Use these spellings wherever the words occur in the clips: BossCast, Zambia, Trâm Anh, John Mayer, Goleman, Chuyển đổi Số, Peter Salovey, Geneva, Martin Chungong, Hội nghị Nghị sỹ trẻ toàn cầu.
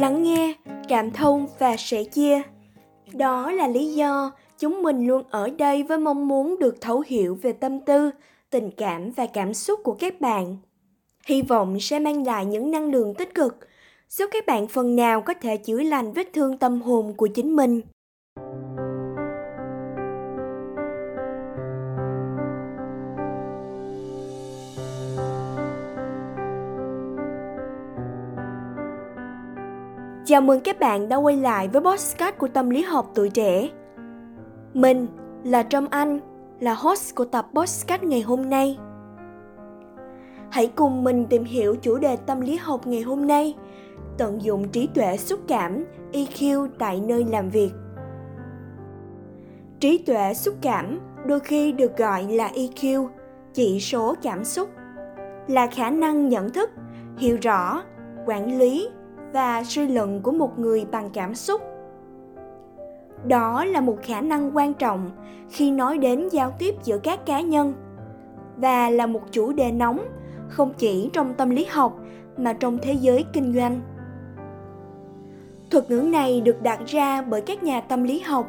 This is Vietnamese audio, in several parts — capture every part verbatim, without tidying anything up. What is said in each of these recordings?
Lắng nghe, cảm thông và sẻ chia. Đó là lý do chúng mình luôn ở đây với mong muốn được thấu hiểu về tâm tư, tình cảm và cảm xúc của các bạn. Hy vọng sẽ mang lại những năng lượng tích cực, giúp các bạn phần nào có thể chữa lành vết thương tâm hồn của chính mình. Chào mừng các bạn đã quay lại với BossCast của Tâm lý học tuổi trẻ. Mình là Trâm Anh, là host của tập BossCast ngày hôm nay. Hãy cùng mình tìm hiểu chủ đề tâm lý học ngày hôm nay, tận dụng trí tuệ xúc cảm, i kiu tại nơi làm việc. Trí tuệ xúc cảm đôi khi được gọi là i kiu, chỉ số cảm xúc, là khả năng nhận thức, hiểu rõ, quản lý và suy luận của một người bằng cảm xúc. Đó là một khả năng quan trọng khi nói đến giao tiếp giữa các cá nhân và là một chủ đề nóng không chỉ trong tâm lý học mà trong thế giới kinh doanh. Thuật ngữ này được đặt ra bởi các nhà tâm lý học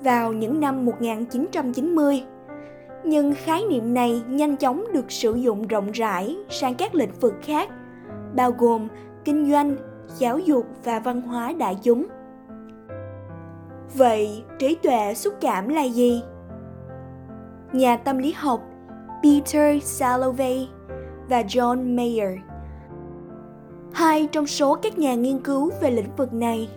vào những năm một nghìn chín trăm chín mươi, nhưng khái niệm này nhanh chóng được sử dụng rộng rãi sang các lĩnh vực khác, bao gồm kinh doanh, giáo dục và văn hóa đại chúng. Vậy, trí tuệ xúc cảm là gì? Nhà tâm lý học Peter Salovey và John Mayer, hai trong số các nhà nghiên cứu về lĩnh vực này,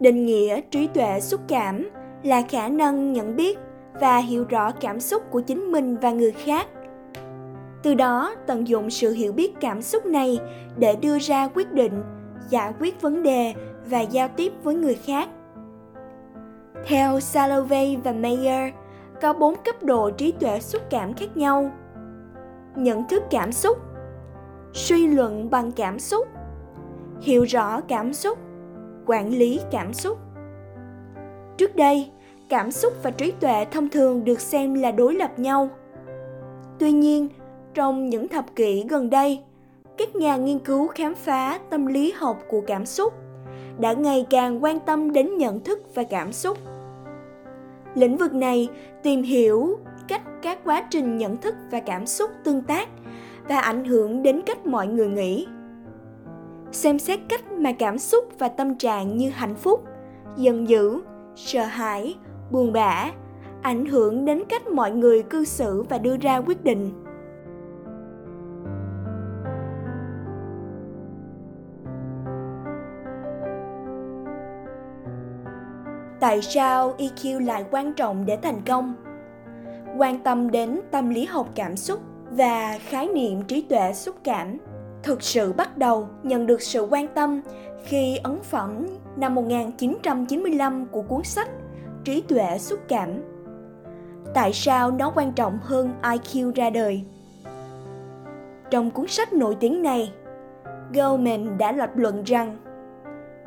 định nghĩa trí tuệ xúc cảm là khả năng nhận biết và hiểu rõ cảm xúc của chính mình và người khác. Từ đó, tận dụng sự hiểu biết cảm xúc này để đưa ra quyết định, giải quyết vấn đề và giao tiếp với người khác. Theo Salovey và Mayer, có bốn cấp độ trí tuệ xúc cảm khác nhau: nhận thức cảm xúc, suy luận bằng cảm xúc, hiểu rõ cảm xúc, quản lý cảm xúc. Trước đây, cảm xúc và trí tuệ thông thường được xem là đối lập nhau. Tuy nhiên, trong những thập kỷ gần đây, các nhà nghiên cứu khám phá tâm lý học của cảm xúc đã ngày càng quan tâm đến nhận thức và cảm xúc. Lĩnh vực này tìm hiểu cách các quá trình nhận thức và cảm xúc tương tác và ảnh hưởng đến cách mọi người nghĩ. Xem xét cách mà cảm xúc và tâm trạng như hạnh phúc, giận dữ, sợ hãi, buồn bã ảnh hưởng đến cách mọi người cư xử và đưa ra quyết định. Tại sao i kiu lại quan trọng để thành công? Quan tâm đến tâm lý học cảm xúc và khái niệm trí tuệ xúc cảm thực sự bắt đầu nhận được sự quan tâm khi ấn phẩm năm một nghìn chín trăm chín mươi lăm của cuốn sách Trí tuệ xúc cảm, Tại sao nó quan trọng hơn i kiu ra đời. Trong cuốn sách nổi tiếng này, Goleman đã lập luận rằng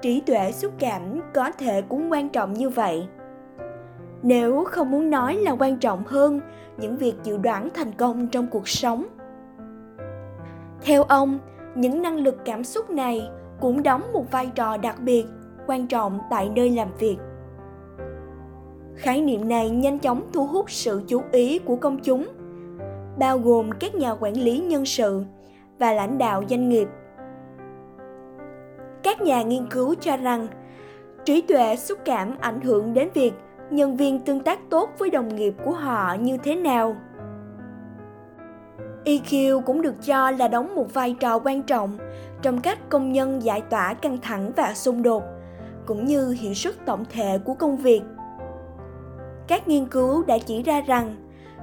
trí tuệ xúc cảm có thể cũng quan trọng như vậy. Nếu không muốn nói là quan trọng hơn những việc dự đoán thành công trong cuộc sống. Theo ông, những năng lực cảm xúc này cũng đóng một vai trò đặc biệt, quan trọng tại nơi làm việc. Khái niệm này nhanh chóng thu hút sự chú ý của công chúng, bao gồm các nhà quản lý nhân sự và lãnh đạo doanh nghiệp. Các nhà nghiên cứu cho rằng trí tuệ xúc cảm ảnh hưởng đến việc nhân viên tương tác tốt với đồng nghiệp của họ như thế nào. i kiu cũng được cho là đóng một vai trò quan trọng trong cách công nhân giải tỏa căng thẳng và xung đột, cũng như hiệu suất tổng thể của công việc. Các nghiên cứu đã chỉ ra rằng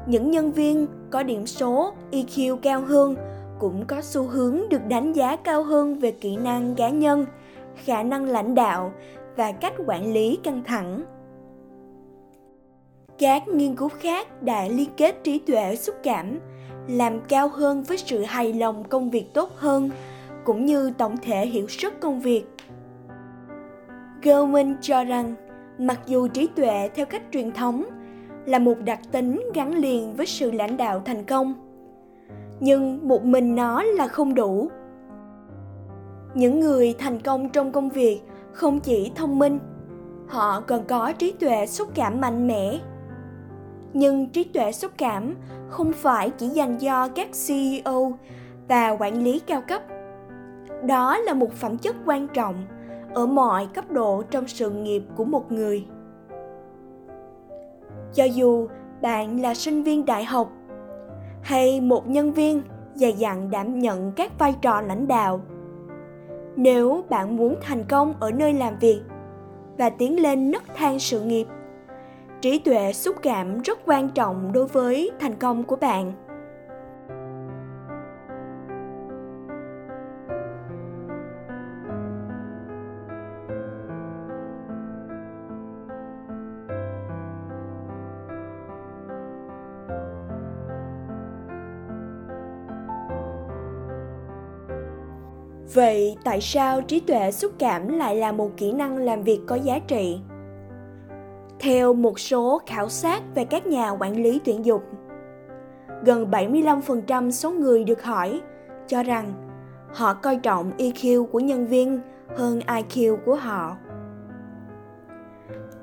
những nhân viên có điểm số i kiu cao hơn cũng có xu hướng được đánh giá cao hơn về kỹ năng cá nhân, khả năng lãnh đạo và cách quản lý căng thẳng. Các nghiên cứu khác đã liên kết trí tuệ xúc cảm làm cao hơn với sự hài lòng công việc tốt hơn, cũng như tổng thể hiệu suất công việc. Goleman cho rằng, mặc dù trí tuệ theo cách truyền thống là một đặc tính gắn liền với sự lãnh đạo thành công, nhưng một mình nó là không đủ. Những người thành công trong công việc không chỉ thông minh, họ còn có trí tuệ xúc cảm mạnh mẽ. Nhưng trí tuệ xúc cảm không phải chỉ dành cho các xê e ô và quản lý cao cấp. Đó là một phẩm chất quan trọng ở mọi cấp độ trong sự nghiệp của một người. Cho dù bạn là sinh viên đại học hay một nhân viên dày dặn đảm nhận các vai trò lãnh đạo, nếu bạn muốn thành công ở nơi làm việc và tiến lên nấc thang sự nghiệp, trí tuệ xúc cảm rất quan trọng đối với thành công của bạn. Vậy tại sao trí tuệ xúc cảm lại là một kỹ năng làm việc có giá trị? Theo một số khảo sát về các nhà quản lý tuyển dụng, gần bảy mươi lăm phần trăm số người được hỏi cho rằng họ coi trọng i kiu của nhân viên hơn ai kiu của họ.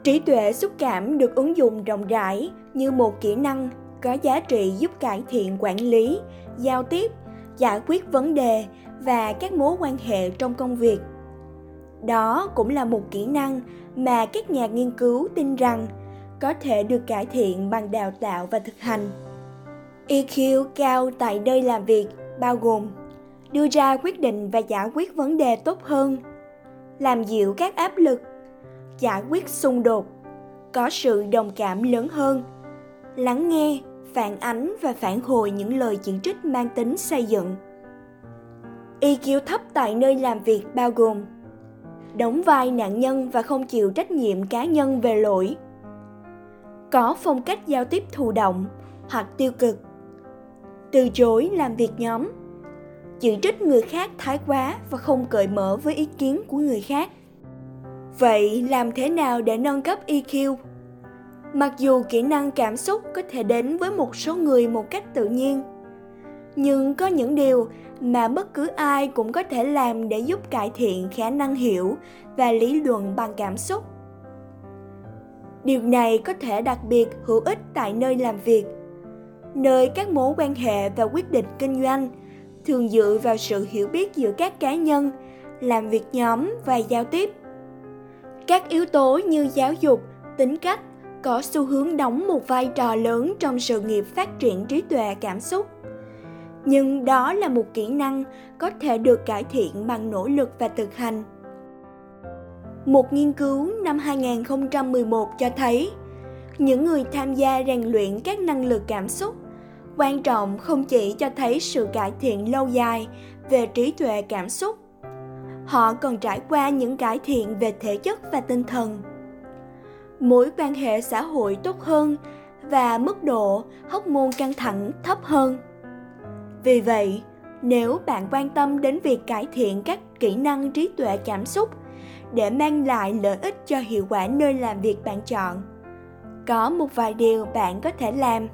Trí tuệ xúc cảm được ứng dụng rộng rãi như một kỹ năng có giá trị giúp cải thiện quản lý, giao tiếp, giải quyết vấn đề và các mối quan hệ trong công việc. Đó cũng là một kỹ năng mà các nhà nghiên cứu tin rằng có thể được cải thiện bằng đào tạo và thực hành. i kiu cao tại nơi làm việc bao gồm đưa ra quyết định và giải quyết vấn đề tốt hơn, làm dịu các áp lực, giải quyết xung đột, có sự đồng cảm lớn hơn, lắng nghe, phản ánh và phản hồi những lời chỉ trích mang tính xây dựng. i kiu thấp tại nơi làm việc bao gồm đóng vai nạn nhân và không chịu trách nhiệm cá nhân về lỗi, có phong cách giao tiếp thụ động hoặc tiêu cực, từ chối làm việc nhóm, chỉ trích người khác thái quá và không cởi mở với ý kiến của người khác. Vậy làm thế nào để nâng cấp i kiu? Mặc dù kỹ năng cảm xúc có thể đến với một số người một cách tự nhiên, nhưng có những điều mà bất cứ ai cũng có thể làm để giúp cải thiện khả năng hiểu và lý luận bằng cảm xúc. Điều này có thể đặc biệt hữu ích tại nơi làm việc, nơi các mối quan hệ và quyết định kinh doanh thường dựa vào sự hiểu biết giữa các cá nhân, làm việc nhóm và giao tiếp. Các yếu tố như giáo dục, tính cách có xu hướng đóng một vai trò lớn trong sự nghiệp phát triển trí tuệ cảm xúc. Nhưng đó là một kỹ năng có thể được cải thiện bằng nỗ lực và thực hành. Một nghiên cứu năm hai không một một cho thấy, những người tham gia rèn luyện các năng lực cảm xúc quan trọng không chỉ cho thấy sự cải thiện lâu dài về trí tuệ cảm xúc, họ còn trải qua những cải thiện về thể chất và tinh thần, mối quan hệ xã hội tốt hơn và mức độ hormone căng thẳng thấp hơn. Vì vậy, nếu bạn quan tâm đến việc cải thiện các kỹ năng trí tuệ cảm xúc để mang lại lợi ích cho hiệu quả nơi làm việc bạn chọn, có một vài điều bạn có thể làm.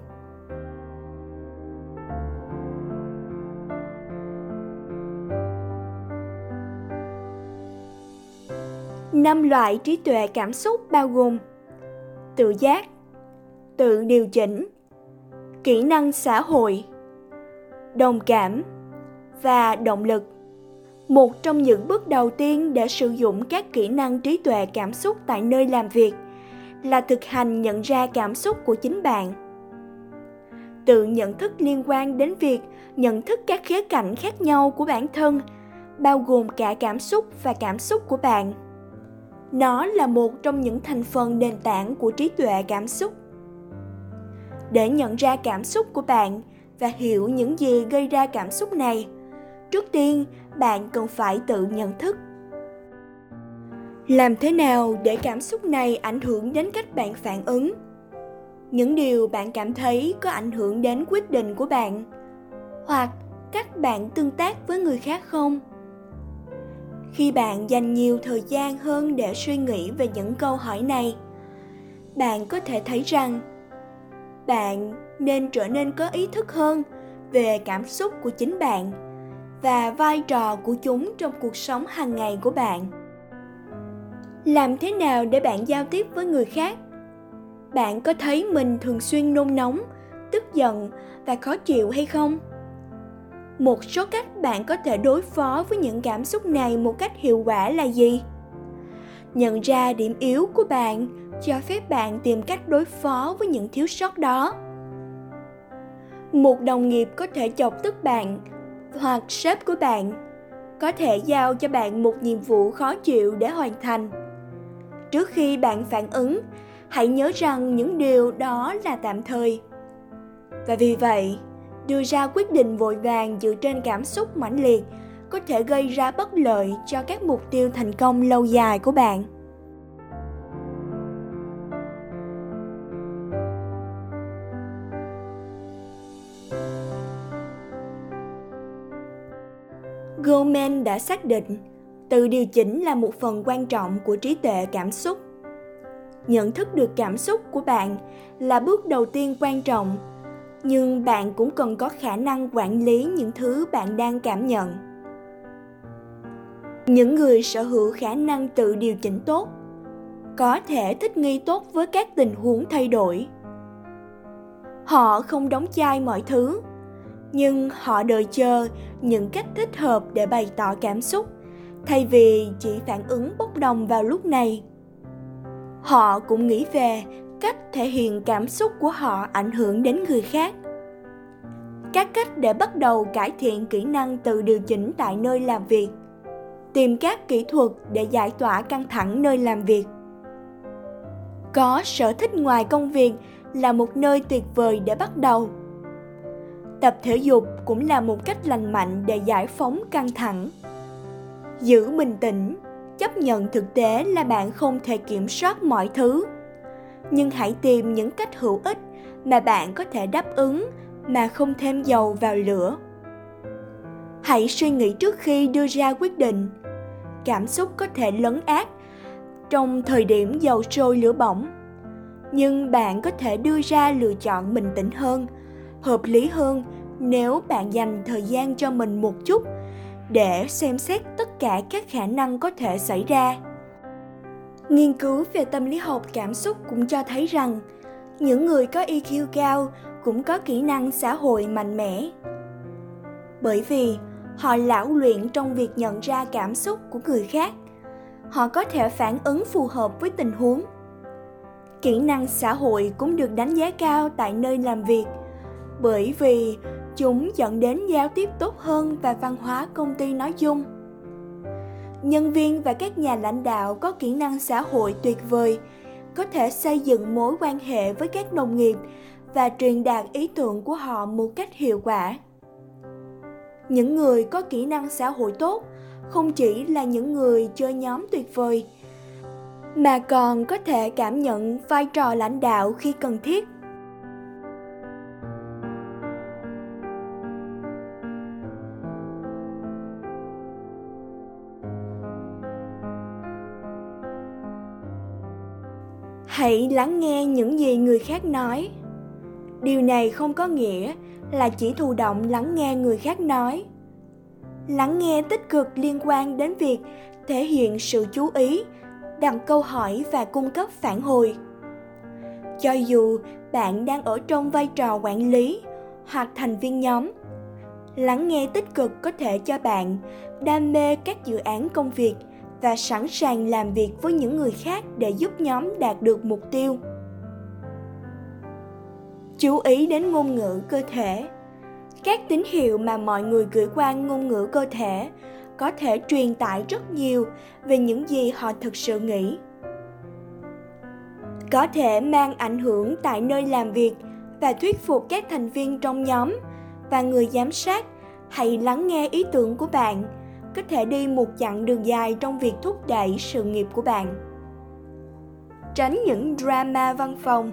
năm loại trí tuệ cảm xúc bao gồm tự giác, tự điều chỉnh, kỹ năng xã hội, đồng cảm và động lực. Một trong những bước đầu tiên để sử dụng các kỹ năng trí tuệ cảm xúc tại nơi làm việc là thực hành nhận ra cảm xúc của chính bạn. Tự nhận thức liên quan đến việc nhận thức các khía cạnh khác nhau của bản thân, bao gồm cả cảm xúc và cảm xúc của bạn. Nó là một trong những thành phần nền tảng của trí tuệ cảm xúc. Để nhận ra cảm xúc của bạn và hiểu những gì gây ra cảm xúc này, trước tiên bạn cần phải tự nhận thức. Làm thế nào để cảm xúc này ảnh hưởng đến cách bạn phản ứng? Những điều bạn cảm thấy có ảnh hưởng đến quyết định của bạn hoặc cách bạn tương tác với người khác không? Khi bạn dành nhiều thời gian hơn để suy nghĩ về những câu hỏi này, bạn có thể thấy rằng bạn nên trở nên có ý thức hơn về cảm xúc của chính bạn và vai trò của chúng trong cuộc sống hàng ngày của bạn. Làm thế nào để bạn giao tiếp với người khác? Bạn có thấy mình thường xuyên nôn nóng, tức giận và khó chịu hay không? Một số cách bạn có thể đối phó với những cảm xúc này một cách hiệu quả là gì? Nhận ra điểm yếu của bạn, cho phép bạn tìm cách đối phó với những thiếu sót đó. Một đồng nghiệp có thể chọc tức bạn hoặc sếp của bạn có thể giao cho bạn một nhiệm vụ khó chịu để hoàn thành. Trước khi bạn phản ứng, hãy nhớ rằng những điều đó là tạm thời. Và vì vậy, đưa ra quyết định vội vàng dựa trên cảm xúc mãnh liệt có thể gây ra bất lợi cho các mục tiêu thành công lâu dài của bạn. Goleman đã xác định tự điều chỉnh là một phần quan trọng của trí tuệ cảm xúc. Nhận thức được cảm xúc của bạn là bước đầu tiên quan trọng, nhưng bạn cũng cần có khả năng quản lý những thứ bạn đang cảm nhận. Những người sở hữu khả năng tự điều chỉnh tốt có thể thích nghi tốt với các tình huống thay đổi. Họ không đóng chai mọi thứ, nhưng họ đợi chờ những cách thích hợp để bày tỏ cảm xúc, thay vì chỉ phản ứng bốc đồng vào lúc này. Họ cũng nghĩ về cách thể hiện cảm xúc của họ ảnh hưởng đến người khác. Các cách để bắt đầu cải thiện kỹ năng tự điều chỉnh tại nơi làm việc. Tìm các kỹ thuật để giải tỏa căng thẳng nơi làm việc. Có sở thích ngoài công việc là một nơi tuyệt vời để bắt đầu. Tập thể dục cũng là một cách lành mạnh để giải phóng căng thẳng. Giữ bình tĩnh, chấp nhận thực tế là bạn không thể kiểm soát mọi thứ, nhưng hãy tìm những cách hữu ích mà bạn có thể đáp ứng mà không thêm dầu vào lửa. Hãy suy nghĩ trước khi đưa ra quyết định. Cảm xúc có thể lấn át trong thời điểm dầu sôi lửa bỏng, nhưng bạn có thể đưa ra lựa chọn bình tĩnh hơn, hợp lý hơn nếu bạn dành thời gian cho mình một chút để xem xét tất cả các khả năng có thể xảy ra. Nghiên cứu về tâm lý học cảm xúc cũng cho thấy rằng những người có i kiu cao cũng có kỹ năng xã hội mạnh mẽ, bởi vì họ lão luyện trong việc nhận ra cảm xúc của người khác. Họ có thể phản ứng phù hợp với tình huống. Kỹ năng xã hội cũng được đánh giá cao tại nơi làm việc, bởi vì chúng dẫn đến giao tiếp tốt hơn và văn hóa công ty nói chung. Nhân viên và các nhà lãnh đạo có kỹ năng xã hội tuyệt vời, có thể xây dựng mối quan hệ với các đồng nghiệp và truyền đạt ý tưởng của họ một cách hiệu quả. Những người có kỹ năng xã hội tốt không chỉ là những người chơi nhóm tuyệt vời, mà còn có thể cảm nhận vai trò lãnh đạo khi cần thiết. Hãy lắng nghe những gì người khác nói. Điều này không có nghĩa là chỉ thụ động lắng nghe người khác nói. Lắng nghe tích cực liên quan đến việc thể hiện sự chú ý, đặt câu hỏi và cung cấp phản hồi. Cho dù bạn đang ở trong vai trò quản lý hoặc thành viên nhóm, lắng nghe tích cực có thể cho bạn đam mê các dự án công việc và sẵn sàng làm việc với những người khác để giúp nhóm đạt được mục tiêu. Chú ý đến ngôn ngữ cơ thể. Các tín hiệu mà mọi người gửi qua ngôn ngữ cơ thể có thể truyền tải rất nhiều về những gì họ thực sự nghĩ. Có thể mang ảnh hưởng tại nơi làm việc và thuyết phục các thành viên trong nhóm và người giám sát hãy lắng nghe ý tưởng của bạn, có thể đi một chặng đường dài trong việc thúc đẩy sự nghiệp của bạn. Tránh những drama văn phòng.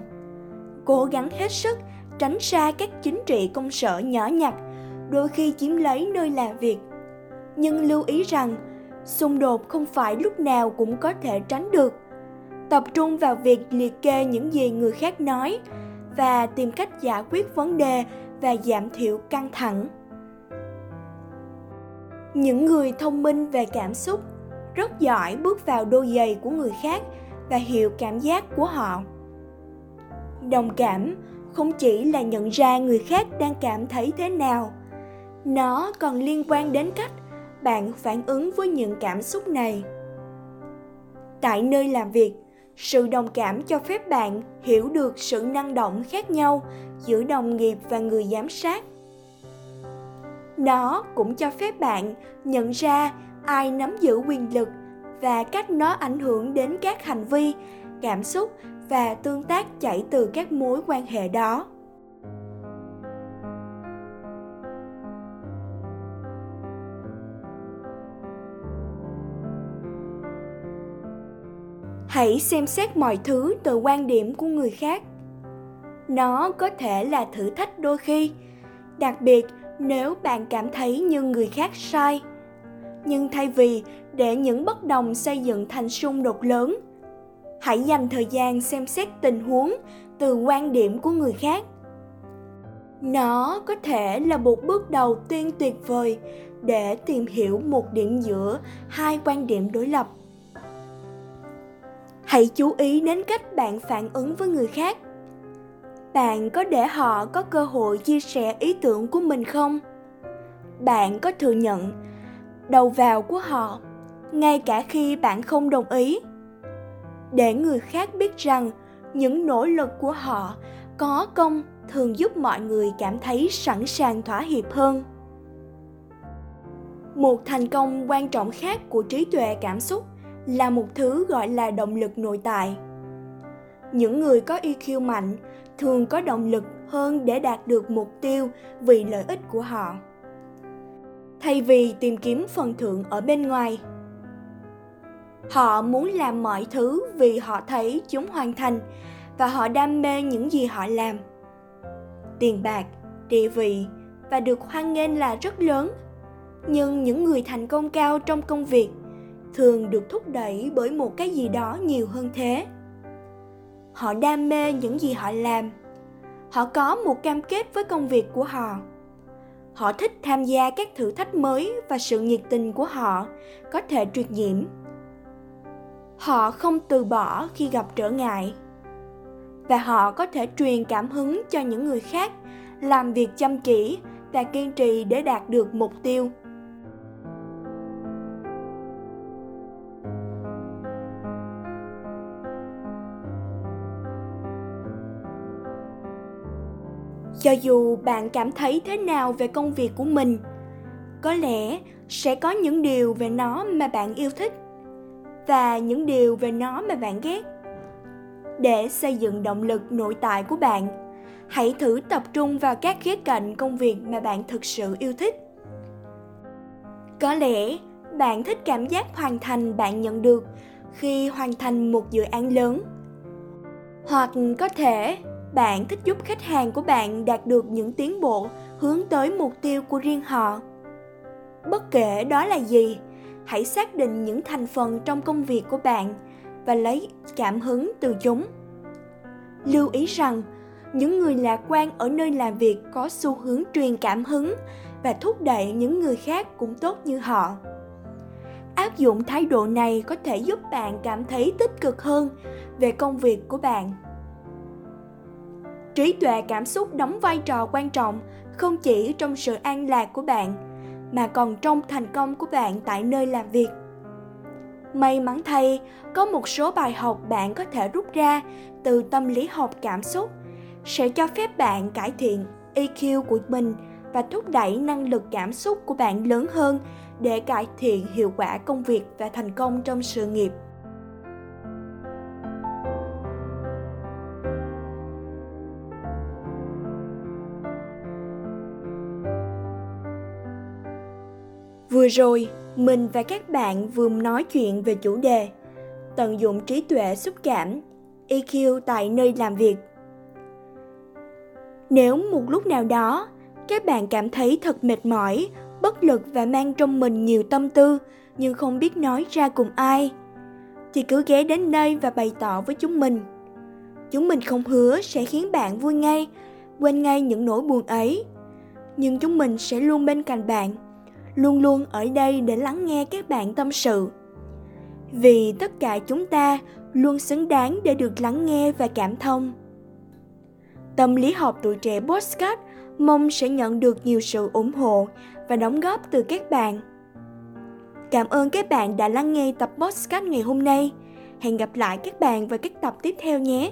Cố gắng hết sức tránh xa các chính trị công sở nhỏ nhặt, đôi khi chiếm lấy nơi làm việc. Nhưng lưu ý rằng, xung đột không phải lúc nào cũng có thể tránh được. Tập trung vào việc liệt kê những gì người khác nói và tìm cách giải quyết vấn đề và giảm thiểu căng thẳng. Những người thông minh về cảm xúc rất giỏi bước vào đôi giày của người khác và hiểu cảm giác của họ. Đồng cảm không chỉ là nhận ra người khác đang cảm thấy thế nào, nó còn liên quan đến cách bạn phản ứng với những cảm xúc này. Tại nơi làm việc, sự đồng cảm cho phép bạn hiểu được sự năng động khác nhau giữa đồng nghiệp và người giám sát. Nó cũng cho phép bạn nhận ra ai nắm giữ quyền lực và cách nó ảnh hưởng đến các hành vi, cảm xúc và tương tác chảy từ các mối quan hệ đó. Hãy xem xét mọi thứ từ quan điểm của người khác. Nó có thể là thử thách đôi khi, đặc biệt nếu bạn cảm thấy như người khác sai. Nhưng thay vì để những bất đồng xây dựng thành xung đột lớn, hãy dành thời gian xem xét tình huống từ quan điểm của người khác. Nó có thể là một bước đầu tiên tuyệt vời để tìm hiểu một điểm giữa hai quan điểm đối lập. Hãy chú ý đến cách bạn phản ứng với người khác. Bạn có để họ có cơ hội chia sẻ ý tưởng của mình không? Bạn có thừa nhận đầu vào của họ, ngay cả khi bạn không đồng ý? Để người khác biết rằng những nỗ lực của họ có công thường giúp mọi người cảm thấy sẵn sàng thỏa hiệp hơn. Một thành công quan trọng khác của trí tuệ cảm xúc là một thứ gọi là động lực nội tại. Những người có i kiu mạnh thường có động lực hơn để đạt được mục tiêu vì lợi ích của họ, thay vì tìm kiếm phần thưởng ở bên ngoài. Họ muốn làm mọi thứ vì họ thấy chúng hoàn thành và họ đam mê những gì họ làm. Tiền bạc, địa vị và được hoan nghênh là rất lớn, nhưng những người thành công cao trong công việc thường được thúc đẩy bởi một cái gì đó nhiều hơn thế. Họ đam mê những gì họ làm. Họ có một cam kết với công việc của họ. Họ thích tham gia các thử thách mới và sự nhiệt tình của họ có thể truyền nhiễm. Họ không từ bỏ khi gặp trở ngại. Và họ có thể truyền cảm hứng cho những người khác làm việc chăm chỉ và kiên trì để đạt được mục tiêu. Cho dù bạn cảm thấy thế nào về công việc của mình, có lẽ sẽ có những điều về nó mà bạn yêu thích và những điều về nó mà bạn ghét. Để xây dựng động lực nội tại của bạn, hãy thử tập trung vào các khía cạnh công việc mà bạn thực sự yêu thích. Có lẽ bạn thích cảm giác hoàn thành bạn nhận được khi hoàn thành một dự án lớn. Hoặc có thể bạn thích giúp khách hàng của bạn đạt được những tiến bộ hướng tới mục tiêu của riêng họ. Bất kể đó là gì, hãy xác định những thành phần trong công việc của bạn và lấy cảm hứng từ chúng. Lưu ý rằng, những người lạc quan ở nơi làm việc có xu hướng truyền cảm hứng và thúc đẩy những người khác cũng tốt như họ. Áp dụng thái độ này có thể giúp bạn cảm thấy tích cực hơn về công việc của bạn. Trí tuệ cảm xúc đóng vai trò quan trọng không chỉ trong sự an lạc của bạn, mà còn trong thành công của bạn tại nơi làm việc. May mắn thay, có một số bài học bạn có thể rút ra từ tâm lý học cảm xúc sẽ cho phép bạn cải thiện i kiu của mình và thúc đẩy năng lực cảm xúc của bạn lớn hơn để cải thiện hiệu quả công việc và thành công trong sự nghiệp. Vừa rồi, mình và các bạn vừa nói chuyện về chủ đề tận dụng trí tuệ xúc cảm, i kiu tại nơi làm việc. Nếu một lúc nào đó, các bạn cảm thấy thật mệt mỏi, bất lực và mang trong mình nhiều tâm tư nhưng không biết nói ra cùng ai, thì cứ ghé đến đây và bày tỏ với chúng mình. Chúng mình không hứa sẽ khiến bạn vui ngay, quên ngay những nỗi buồn ấy, nhưng chúng mình sẽ luôn bên cạnh bạn, luôn luôn ở đây để lắng nghe các bạn tâm sự. Vì tất cả chúng ta luôn xứng đáng để được lắng nghe và cảm thông. Tâm lý học tuổi trẻ BossCast mong sẽ nhận được nhiều sự ủng hộ và đóng góp từ các bạn. Cảm ơn các bạn đã lắng nghe tập BossCast ngày hôm nay. Hẹn gặp lại các bạn vào các tập tiếp theo nhé!